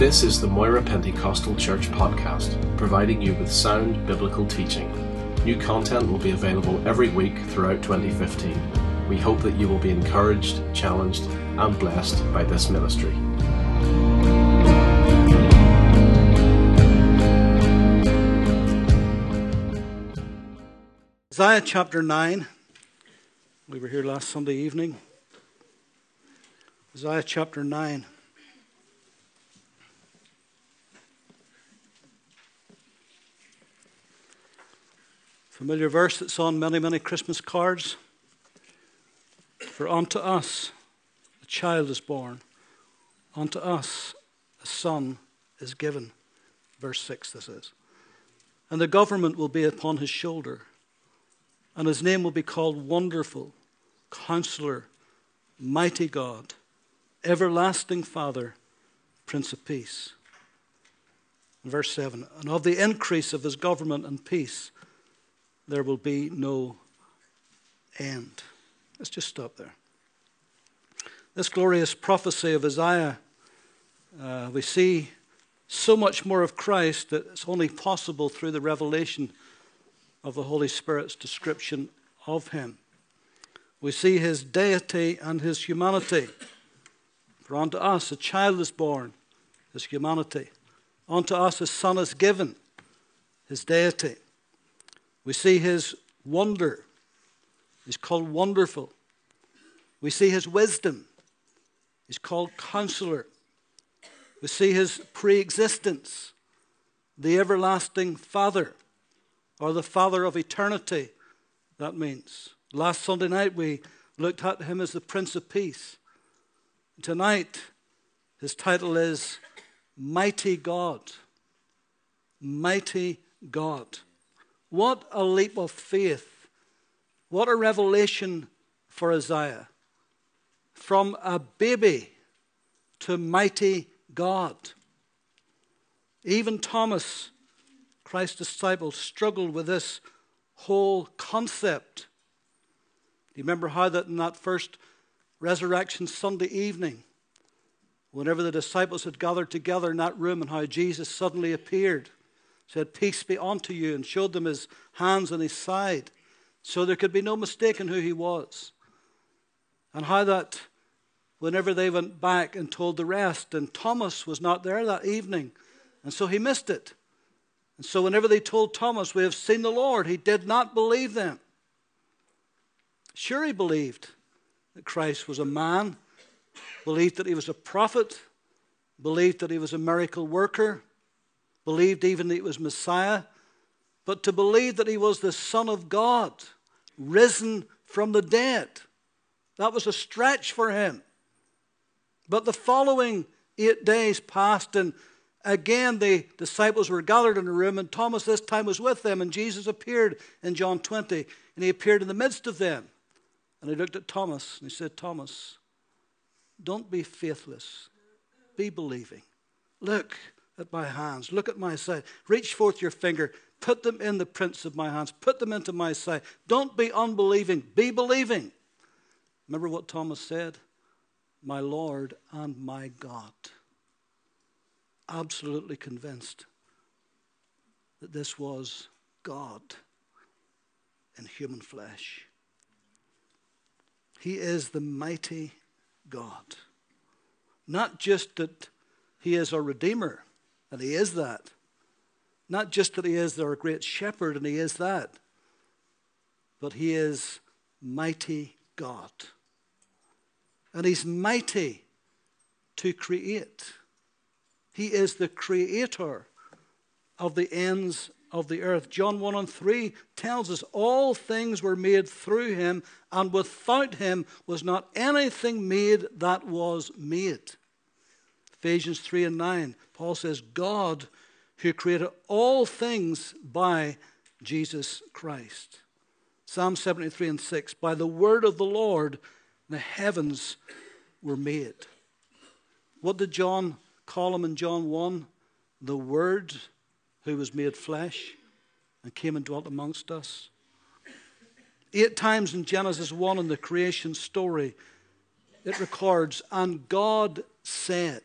This is the Moira Pentecostal Church podcast, providing you with sound biblical teaching. New content will be available every week throughout 2015. We hope that you will be encouraged, challenged, and blessed by this ministry. Isaiah chapter 9. We were here last Sunday evening. Isaiah chapter 9. Familiar verse that's on many, many Christmas cards. For unto us a child is born, unto us a son is given. Verse 6 this is. And the government will be upon his shoulder, and his name will be called Wonderful, Counselor, Mighty God, Everlasting Father, Prince of Peace. Verse 7, and of the increase of his government and peace, there will be no end. Let's just stop there. This glorious prophecy of Isaiah, we see so much more of Christ that it's only possible through the revelation of the Holy Spirit's description of him. We see his deity and his humanity. For unto us a child is born, his humanity. Unto us a son is given, his deity. We see his wonder. He's called Wonderful. We see his wisdom. He's called Counselor. We see his pre-existence, the Everlasting Father, or the Father of eternity, that means. Last Sunday night, we looked at him as the Prince of Peace. Tonight, his title is Mighty God. Mighty God. What a leap of faith. What a revelation for Isaiah. From a baby to mighty God. Even Thomas, Christ's disciples, struggled with this whole concept. Do you remember how that in that first resurrection Sunday evening, whenever the disciples had gathered together in that room, and how Jesus suddenly appeared, said, "Peace be unto you," and showed them his hands and his side, so there could be no mistake in who he was. And how that whenever they went back and told the rest, and Thomas was not there that evening, and so he missed it. And so whenever they told Thomas, "We have seen the Lord," he did not believe them. Sure, he believed that Christ was a man, believed that he was a prophet, believed that he was a miracle worker, believed even that he was Messiah. But to believe that he was the Son of God, risen from the dead, that was a stretch for him. But the following 8 days passed, and again, the disciples were gathered in a room, and Thomas this time was with them, and Jesus appeared in John 20, and he appeared in the midst of them. And he looked at Thomas, and he said, "Thomas, don't be faithless. Be believing. Look at my hands. Look at my side. Reach forth your finger. Put them in the prints of my hands. Put them into my side. Don't be unbelieving. Be believing." Remember what Thomas said? "My Lord and my God." Absolutely convinced that this was God in human flesh. He is the mighty God. Not just that he is our Redeemer, and he is that. Not just that he is our great shepherd, and he is that. But he is mighty God. And he's mighty to create. He is the creator of the ends of the earth. John 1:3 tells us all things were made through him, and without him was not anything made that was made. Ephesians 3:9, Paul says, God who created all things by Jesus Christ. Psalm 73:6, by the word of the Lord the heavens were made. What did John call him in John 1, the Word who was made flesh and came and dwelt amongst us? 8 times in Genesis 1 in the creation story, it records, and God said,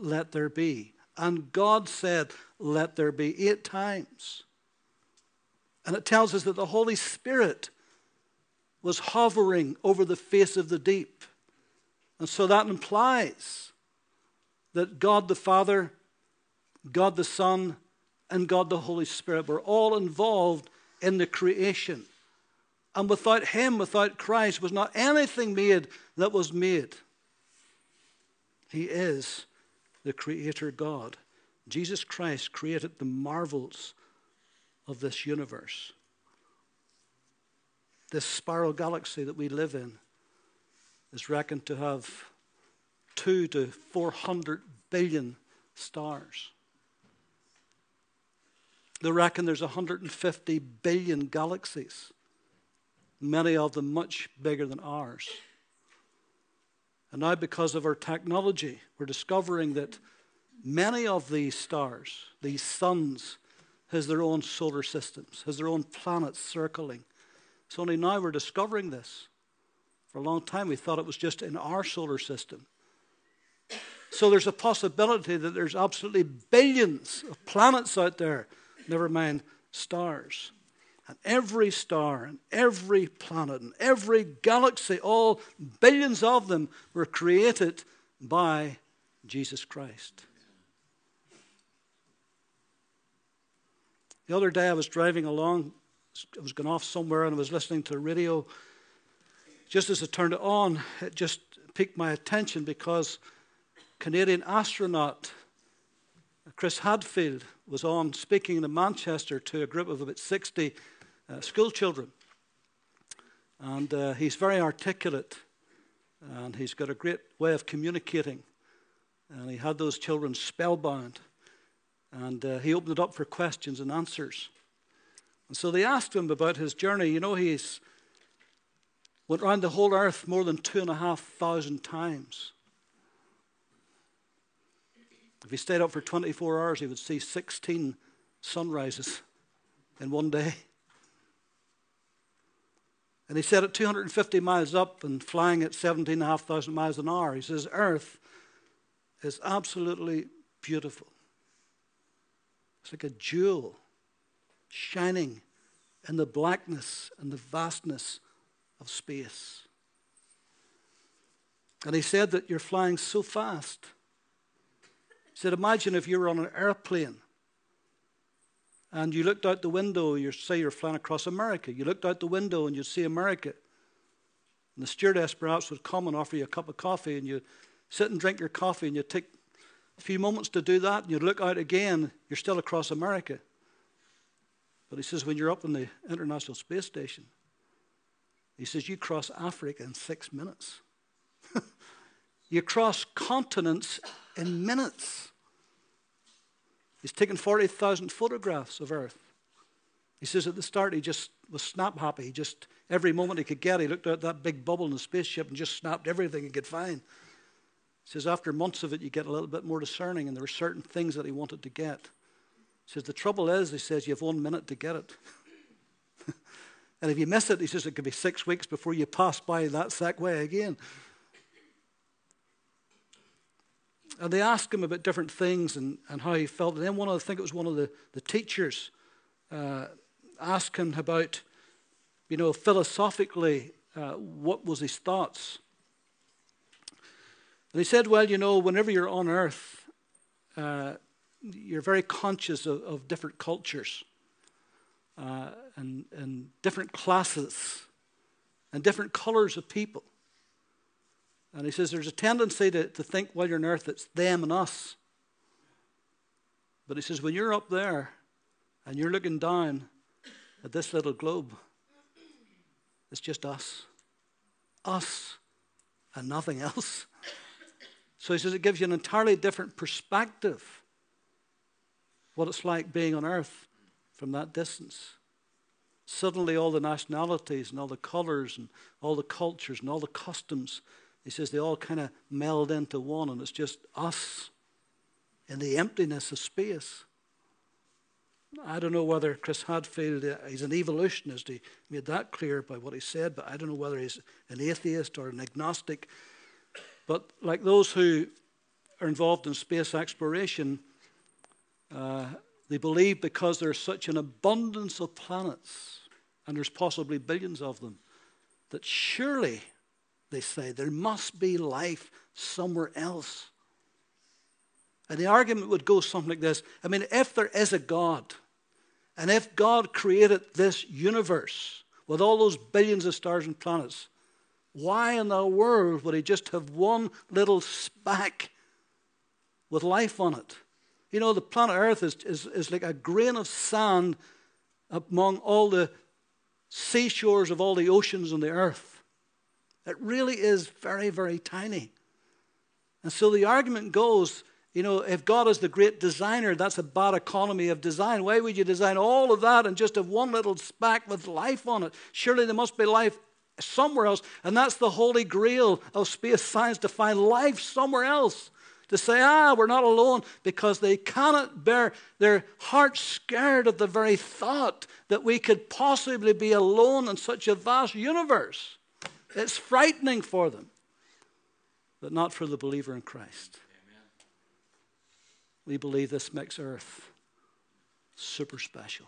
let there be. And God said, let there be, 8 times. And it tells us that the Holy Spirit was hovering over the face of the deep. And so that implies that God the Father, God the Son, and God the Holy Spirit were all involved in the creation. And without him, without Christ, was not anything made that was made. He is the Creator God. Jesus Christ created the marvels of this universe, this spiral galaxy that we live in is reckoned to have 2 to 400 billion stars. They reckon there's 150 billion galaxies, many of them much bigger than ours. And now because of our technology, we're discovering that many of these stars, these suns, has their own solar systems, has their own planets circling. It's only now we're discovering this. For a long time, we thought it was just in our solar system. So there's a possibility that there's absolutely billions of planets out there, never mind stars. And every star and every planet and every galaxy, all billions of them, were created by Jesus Christ. The other day I was driving along, I was going off somewhere and I was listening to the radio. Just as I turned it on, it just piqued my attention because Canadian astronaut Chris Hadfield was on speaking in Manchester to a group of about 60 school children. And he's very articulate and he's got a great way of communicating. And he had those children spellbound. And he opened it up for questions and answers. And so they asked him about his journey. You know, he's went around the whole earth more than 2,500 times. If he stayed up for 24 hours, he would see 16 sunrises in one day. And he said at 250 miles up and flying at 17,500 miles an hour, he says, Earth is absolutely beautiful. It's like a jewel shining in the blackness and the vastness of space. And he said that you're flying so fast. He said, imagine if you were on an airplane and you looked out the window, you say you're flying across America. You looked out the window and you see America. And the stewardess perhaps would come and offer you a cup of coffee and you sit and drink your coffee and you take a few moments to do that and you look out again, you're still across America. But he says, when you're up in the International Space Station, he says, you cross Africa in 6 minutes. You cross continents in minutes. He's taken 40,000 photographs of Earth. He says at the start he just was snap happy. He just, every moment he could get, he looked out that big bubble in the spaceship and just snapped everything he could find. He says after months of it, you get a little bit more discerning and there were certain things that he wanted to get. He says, the trouble is, he says, you have 1 minute to get it. And if you miss it, he says, it could be 6 weeks before you pass by that way again. And they asked him about different things and how he felt. And then one of the, I think it was one of the teachers asked him about, you know, philosophically, what was his thoughts? And he said, well, you know, whenever you're on Earth, you're very conscious of different cultures. And different classes and different colors of people. And he says there's a tendency to think while you're on Earth it's them and us. But he says when you're up there and you're looking down at this little globe, it's just us. Us and nothing else. So he says it gives you an entirely different perspective what it's like being on Earth from that distance. Suddenly all the nationalities and all the colors and all the cultures and all the customs, he says they all kind of meld into one and it's just us in the emptiness of space. I don't know whether Chris Hadfield, he's an evolutionist, he made that clear by what he said, but I don't know whether he's an atheist or an agnostic. But like those who are involved in space exploration, they believe because there's such an abundance of planets, and there's possibly billions of them, that surely, they say, there must be life somewhere else. And the argument would go something like this. I mean, if there is a God, and if God created this universe with all those billions of stars and planets, why in the world would he just have one little speck with life on it? You know, the planet Earth is like a grain of sand among all the seashores of all the oceans on the earth. It really is very, very tiny. And so the argument goes, you know, if God is the great designer, that's a bad economy of design. Why would you design all of that and just have one little speck with life on it? Surely there must be life somewhere else. And that's the holy grail of space science, to find life somewhere else. To say, we're not alone, because they cannot bear, their hearts scared at the very thought that we could possibly be alone in such a vast universe. It's frightening for them, but not for the believer in Christ. We believe this makes Earth super special.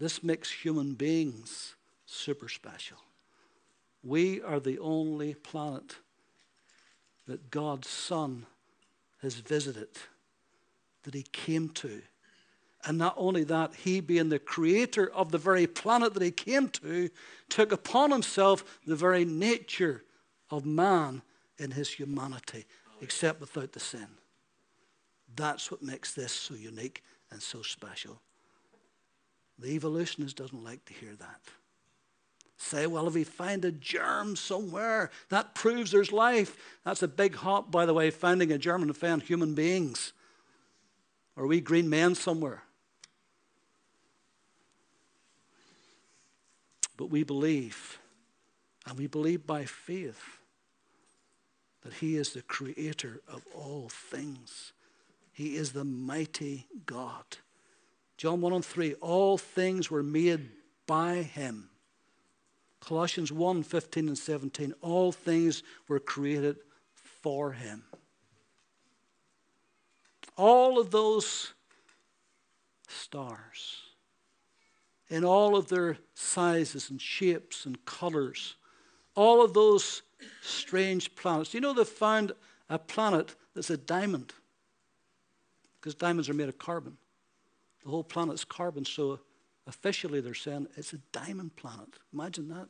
This makes human beings super special. We are the only planet that God's Son has visited, that he came to. And not only that, he, being the creator of the very planet that he came to, took upon himself the very nature of man in his humanity, except without the sin. That's what makes this so unique and so special. The evolutionist doesn't like to hear that. Say, well, if we find a germ somewhere, that proves there's life. That's a big hop, by the way, finding a germ and found human beings. Are we green men somewhere? But we believe, and we believe by faith, that he is the creator of all things. He is the mighty God. John 1:3, all things were made by him. Colossians 1:15 and 17, all things were created for him. All of those stars, in all of their sizes and shapes and colors, all of those strange planets. You know, they found a planet that's a diamond, because diamonds are made of carbon. The whole planet's carbon, so officially they're saying it's a diamond planet. Imagine that.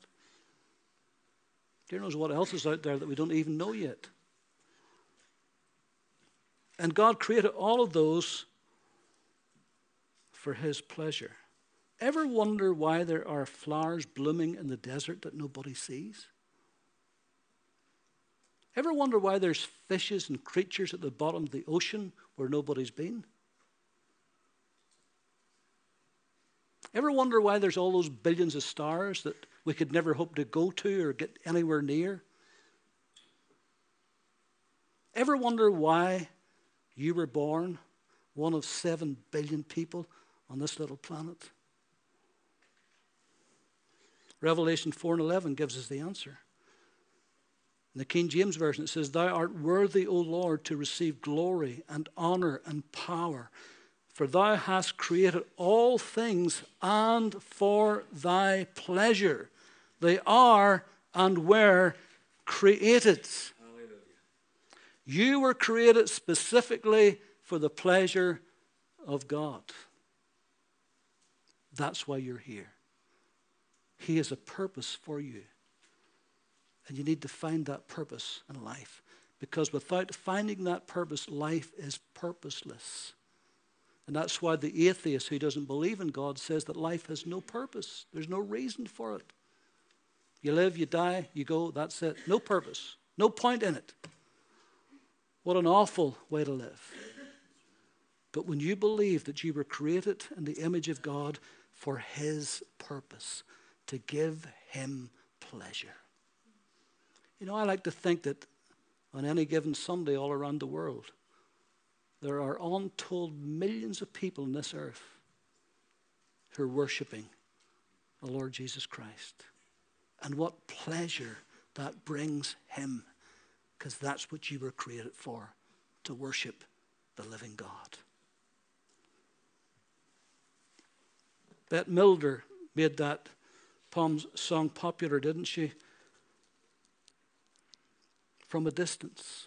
Dear knows what else is out there that we don't even know yet. And God created all of those for his pleasure. Ever wonder why there are flowers blooming in the desert that nobody sees? Ever wonder why there's fishes and creatures at the bottom of the ocean where nobody's been? Ever wonder why there's all those billions of stars that we could never hope to go to or get anywhere near? Ever wonder why you were born, one of 7 billion people on this little planet? Revelation 4:11 gives us the answer. In the King James Version, it says, thou art worthy, O Lord, to receive glory and honor and power, for thou hast created all things, and for thy pleasure they are and were created. Hallelujah. You were created specifically for the pleasure of God. That's why you're here. He has a purpose for you. And you need to find that purpose in life, because without finding that purpose, life is purposeless. And that's why the atheist who doesn't believe in God says that life has no purpose. There's no reason for it. You live, you die, you go, that's it. No purpose. No point in it. What an awful way to live. But when you believe that you were created in the image of God for his purpose, to give him pleasure. You know, I like to think that on any given Sunday all around the world, there are untold millions of people on this earth who are worshiping the Lord Jesus Christ. And what pleasure that brings him because that's what you were created for, to worship the living God. Bette Milder made that Palms song popular, didn't she? From a distance.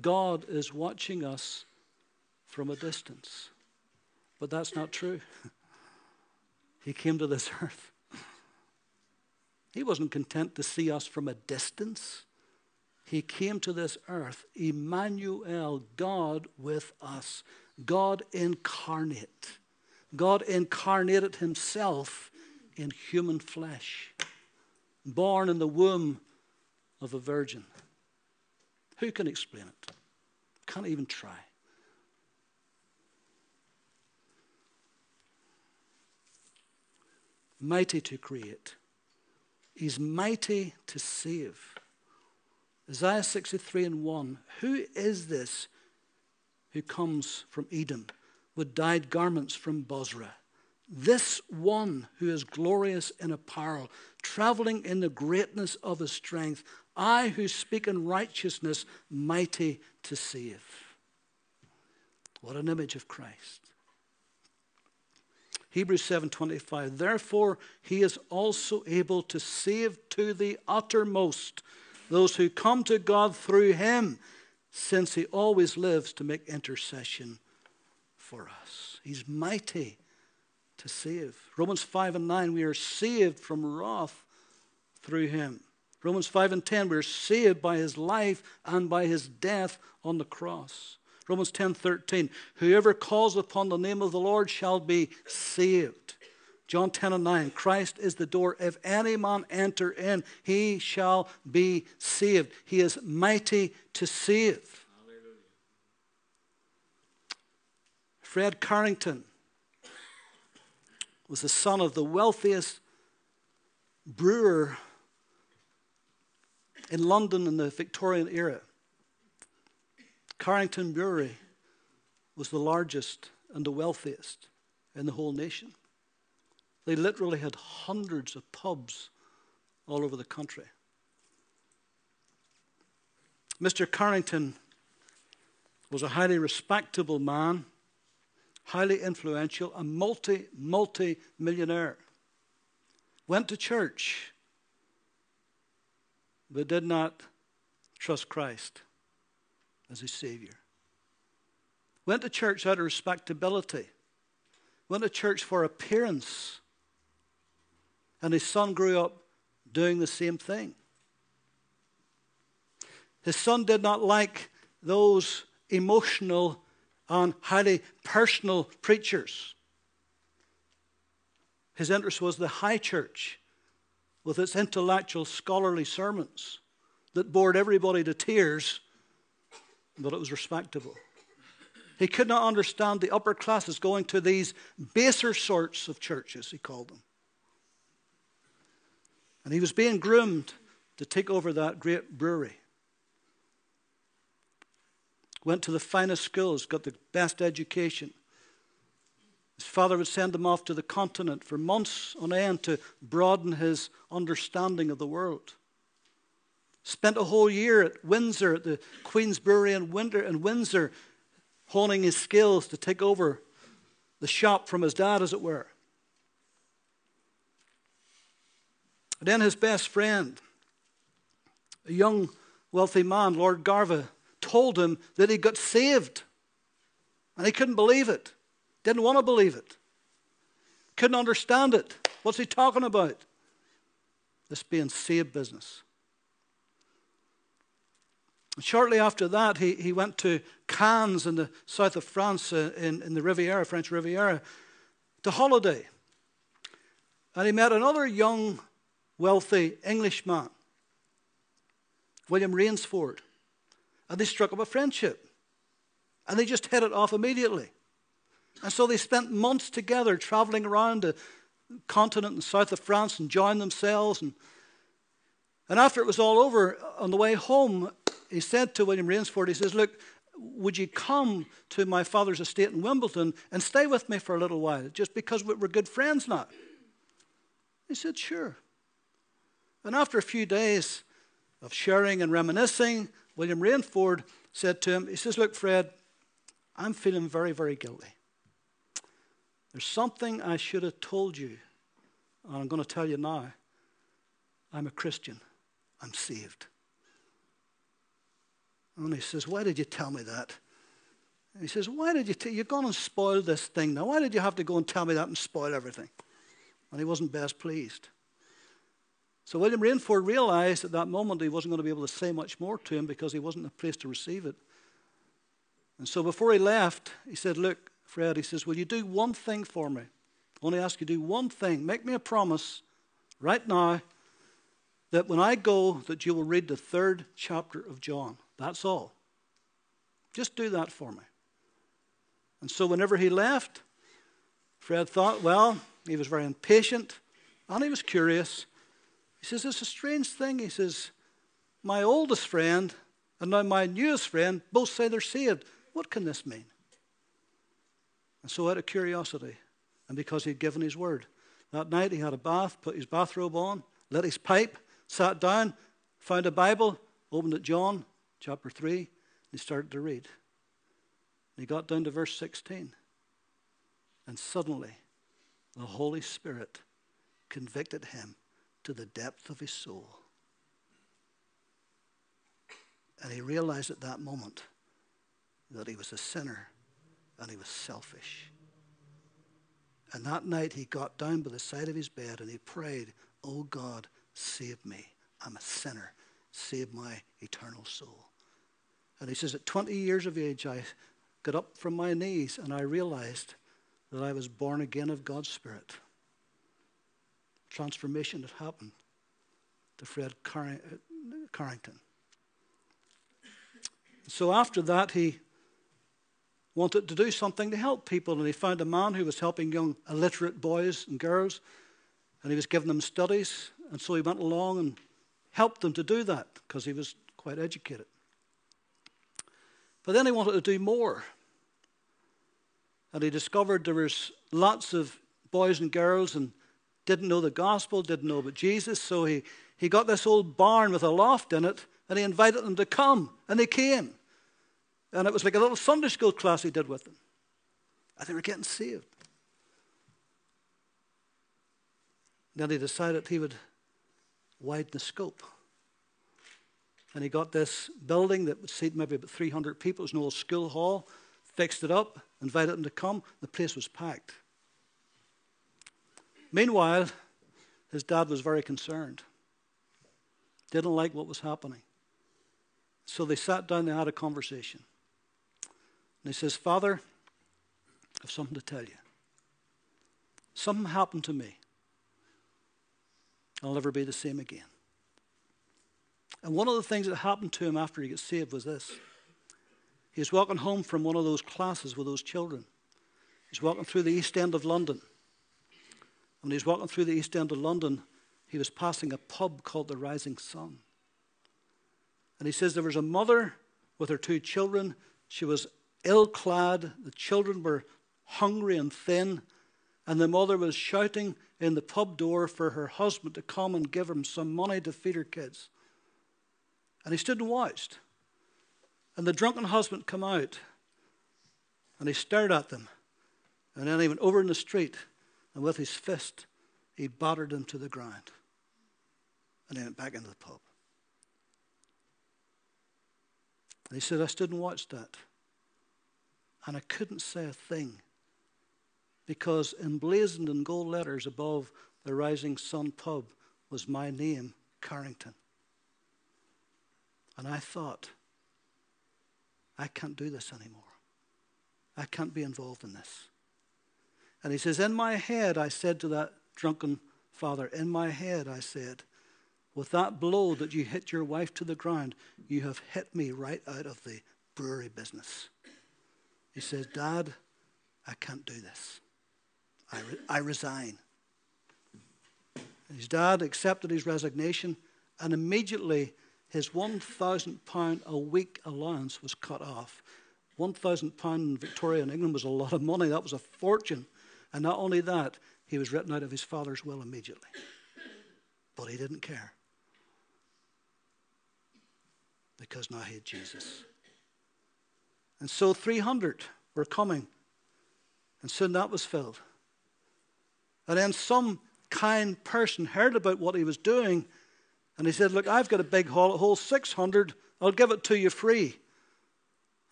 God is watching us from a distance. But that's not true. He came to this earth. He wasn't content to see us from a distance. He came to this earth, Emmanuel, God with us. God incarnate. God incarnated himself in human flesh, born in the womb of a virgin. Who can explain it? Can't even try. Mighty to create. He's mighty to save. Isaiah 63:1. Who is this who comes from Edom with dyed garments from Bosra? This one who is glorious in apparel, traveling in the greatness of his strength, I who speak in righteousness, mighty to save. What an image of Christ. Hebrews 7:25, therefore he is also able to save to the uttermost those who come to God through him, since he always lives to make intercession for us. He's mighty to save. Romans 5:9, we are saved from wrath through him. Romans 5:10, we are saved by his life and by his death on the cross. Romans 10:13, whoever calls upon the name of the Lord shall be saved. John 10:9, Christ is the door. If any man enter in, he shall be saved. He is mighty to save. Hallelujah. Fred Charrington was the son of the wealthiest brewer in London in the Victorian era. Charrington Brewery was the largest and the wealthiest in the whole nation. They literally had hundreds of pubs all over the country. Mr. Charrington was a highly respectable man, highly influential, a multi-millionaire. Went to church, but did not trust Christ as his Savior. Went to church out of respectability. Went to church for appearance. And his son grew up doing the same thing. His son did not like those emotional on highly personal preachers. His interest was the high church with its intellectual scholarly sermons that bored everybody to tears, but it was respectable. He could not understand the upper classes going to these baser sorts of churches, he called them. And he was being groomed to take over that great brewery. Went to the finest schools, got the best education. His father would send him off to the continent for months on end to broaden his understanding of the world. Spent a whole year at Windsor, at the Queen's Brewery in Windsor, honing his skills to take over the shop from his dad, as it were. And then his best friend, a young, wealthy man, Lord Garva, told him that he got saved. And he couldn't believe it. Didn't want to believe it. Couldn't understand it. What's he talking about? This being saved business. And shortly after that, he went to Cannes in the south of France, in the Riviera, French Riviera, to holiday. And he met another young, wealthy Englishman, William Rainsford. And they struck up a friendship. And they just hit it off immediately. And so they spent months together traveling around the continent and south of France, enjoying themselves. And after it was all over, on the way home, he said to William Rainsford, he says, look, would you come to my father's estate in Wimbledon and stay with me for a little while, just because we're good friends now? He said, sure. And after a few days of sharing and reminiscing, William Rainsford said to him, he says, look, Fred, I'm feeling very, very guilty. There's something I should have told you, and I'm going to tell you now. I'm a Christian. I'm saved. And he says, why did you tell me that? And he says, why did you you're going to spoil this thing now. Why did you have to go and tell me that and spoil everything? And he wasn't best pleased. So William Rainsford realized at that moment he wasn't going to be able to say much more to him because he wasn't in a place to receive it. And so before he left, he said, look, Fred, he says, will you do one thing for me? I only ask you to do one thing. Make me a promise right now that when I go that you will read the 3rd chapter of John. That's all. Just do that for me. And so whenever he left, Fred thought, well, he was very impatient and he was curious. He says, it's a strange thing. He says, my oldest friend and now my newest friend both say they're saved. What can this mean? And so out of curiosity, and because he'd given his word, that night he had a bath, put his bathrobe on, lit his pipe, sat down, found a Bible, opened it John chapter 3, and he started to read. And he got down to verse 16. And suddenly the Holy Spirit convicted him to the depth of his soul. And he realized at that moment that he was a sinner and he was selfish. And that night he got down by the side of his bed and he prayed, oh God, save me. I'm a sinner. Save my eternal soul. And he says, at 20 years of age, I got up from my knees and I realized that I was born again of God's Spirit. Transformation had happened to Fred Charrington. So after that, he wanted to do something to help people, and he found a man who was helping young illiterate boys and girls, and he was giving them studies, and so he went along and helped them to do that because he was quite educated. But then he wanted to do more, and he discovered there was lots of boys and girls and didn't know the gospel, didn't know about Jesus, so he got this old barn with a loft in it, and he invited them to come, and they came. And it was like a little Sunday school class he did with them. And they were getting saved. Then he decided he would widen the scope. And he got this building that would seat maybe about 300 people. It was an old school hall. Fixed it up, invited them to come. The place was packed. Meanwhile, his dad was very concerned. Didn't like what was happening. So they sat down and had a conversation. And he says, Father, I have something to tell you. Something happened to me. I'll never be the same again. And one of the things that happened to him after he got saved was this. He was walking home from one of those classes with those children. He was walking through the East End of London. And when he was walking through the East End of London, he was passing a pub called The Rising Sun. And he says there was a mother with her 2 children. She was ill-clad. The children were hungry and thin. And the mother was shouting in the pub door for her husband to come and give him some money to feed her kids. And he stood and watched. And the drunken husband came out. And he stared at them. And then he went over in the street. And with his fist, he battered them to the ground. And he went back into the pub. And he said, I stood and watched that. And I couldn't say a thing. Because emblazoned in gold letters above the Rising Sun pub was my name, Charrington. And I thought, I can't do this anymore. I can't be involved in this. And he says, in my head, I said to that drunken father, in my head, I said, with that blow that you hit your wife to the ground, you have hit me right out of the brewery business. He says, Dad, I can't do this. I resign. And his dad accepted his resignation, and immediately his £1,000 a week allowance was cut off. £1,000 in Victorian England was a lot of money. That was a fortune. And not only that, he was written out of his father's will immediately. But he didn't care. The because now he had Jesus. And so 300 were coming, and soon that was filled. And then some kind person heard about what he was doing, and he said, look, I've got a big hall, it holds 600, I'll give it to you free.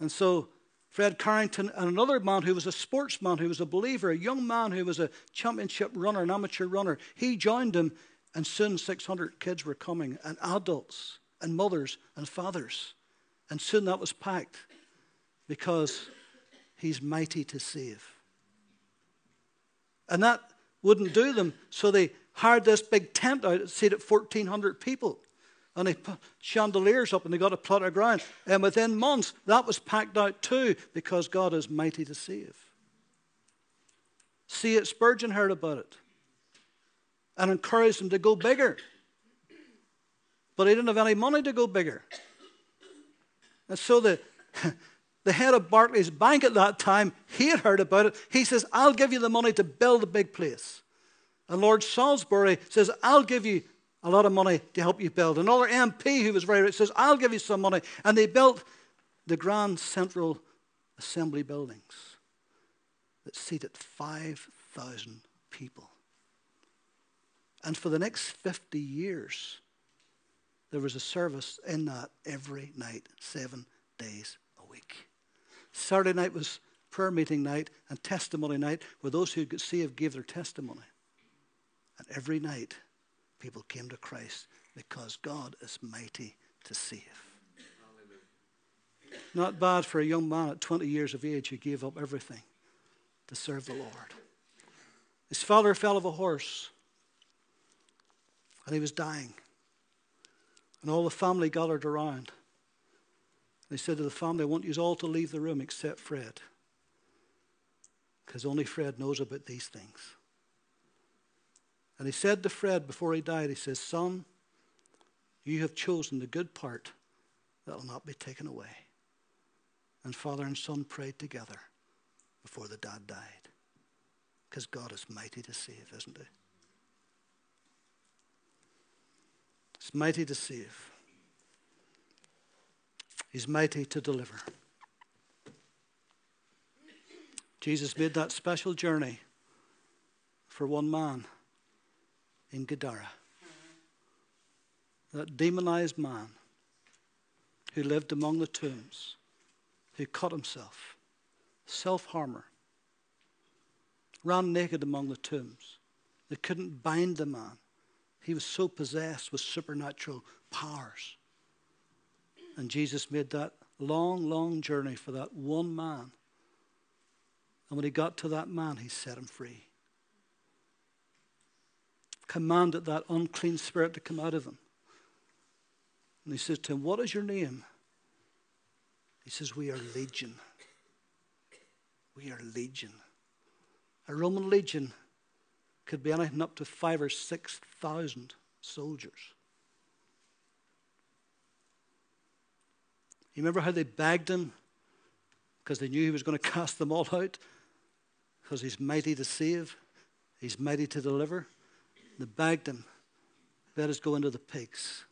And so Fred Charrington and another man who was a sportsman, who was a believer, a young man who was a championship runner, an amateur runner, he joined him, and soon 600 kids were coming, and adults, and mothers, and fathers. And soon that was packed, because he's mighty to save. And that wouldn't do them, so they hired this big tent out, it seated 1,400 people. And they put chandeliers up and they got a plot of ground. And within months, that was packed out too, because God is mighty to save. See it, Spurgeon heard about it and encouraged them to go bigger. But he didn't have any money to go bigger. And so the head of Barclays Bank at that time, he had heard about it. He says, I'll give you the money to build a big place. And Lord Salisbury says, I'll give you a lot of money to help you build. Another MP who was very rich says, I'll give you some money. And they built the Grand Central Assembly Buildings that seated 5,000 people. And for the next 50 years, there was a service in that every night, 7 days a week. Saturday night was prayer meeting night and testimony night, where those who could save gave their testimony. And every night, people came to Christ, because God is mighty to save. Hallelujah. Not bad for a young man at 20 years of age who gave up everything to serve the Lord. His father fell off a horse, and he was dying. And all the family gathered around. They said to the family, I want you all to leave the room except Fred, because only Fred knows about these things. And he said to Fred before he died, he says, son, you have chosen the good part that will not be taken away. And father and son prayed together before the dad died. Because God is mighty to save, isn't he? He's mighty to save. He's mighty to deliver. Jesus made that special journey for one man in Gadara, that demonized man who lived among the tombs, who cut himself, self-harmer, ran naked among the tombs. They couldn't bind the man. He was so possessed with supernatural powers. And Jesus made that long, long journey for that one man. And when he got to that man, he set him free. Commanded that unclean spirit to come out of him. And he says to him, what is your name? He says, we are legion. We are legion. A Roman legion could be anything up to 5,000 or 6,000 soldiers. You remember how they begged him because they knew he was going to cast them all out, because he's mighty to save, he's mighty to deliver. They begged him, let us go into the pigs.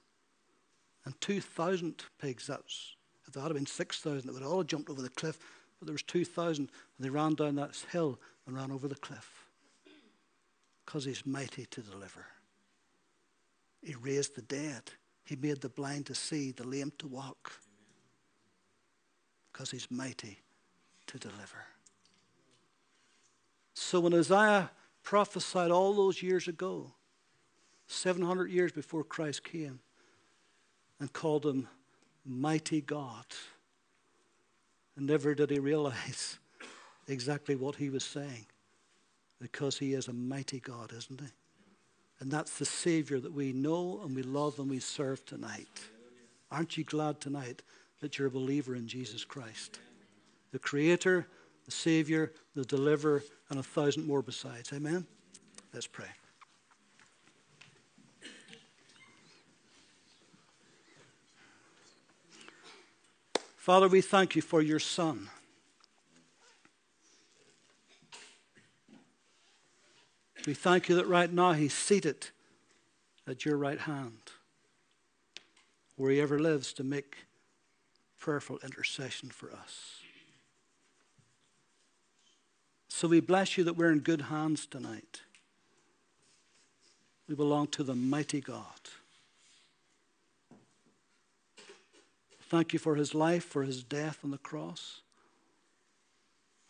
And 2,000 pigs, if there had been 6,000, they would all have jumped over the cliff, but there was 2,000, and they ran down that hill and ran over the cliff. Because he's mighty to deliver. He raised the dead. He made the blind to see, the lame to walk. Because he's mighty to deliver. So when Isaiah prophesied all those years ago, 700 years before Christ came, and called him Mighty God, and never did he realize exactly what he was saying, because he is a mighty God, isn't he? And that's the Savior that we know and we love and we serve tonight. Aren't you glad tonight that you're a believer in Jesus Christ, the Creator, the Savior, the Deliverer, and 1,000 more besides? Amen? Let's pray. Father, we thank you for your Son. We thank you that right now he's seated at your right hand, where he ever lives to make prayerful intercession for us. So we bless you that we're in good hands tonight. We belong to the mighty God. Thank you for his life, for his death on the cross.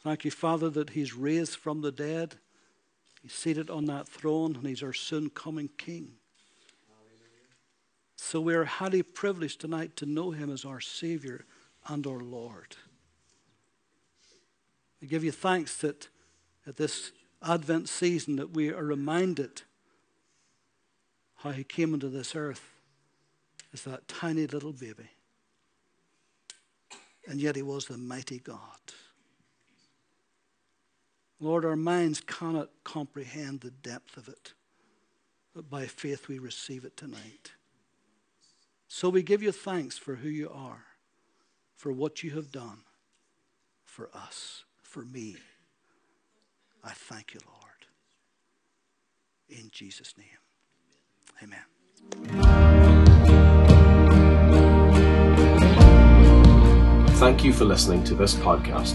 Thank you, Father, that he's raised from the dead. He's seated on that throne, and he's our soon-coming King. So we are highly privileged tonight to know him as our Savior and our Lord. I give you thanks that at this Advent season that we are reminded how he came into this earth as that tiny little baby. And yet he was the mighty God. Lord, our minds cannot comprehend the depth of it, but by faith we receive it tonight. So we give you thanks for who you are, for what you have done for us, for me. I thank you, Lord. In Jesus' name, amen. Thank you for listening to this podcast.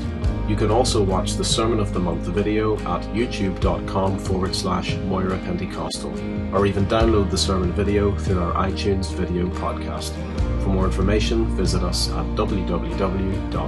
You can also watch the Sermon of the Month video at youtube.com/Moira Pentecostal, or even download the sermon video through our iTunes video podcast. For more information, visit us at www.mpc.org.uk.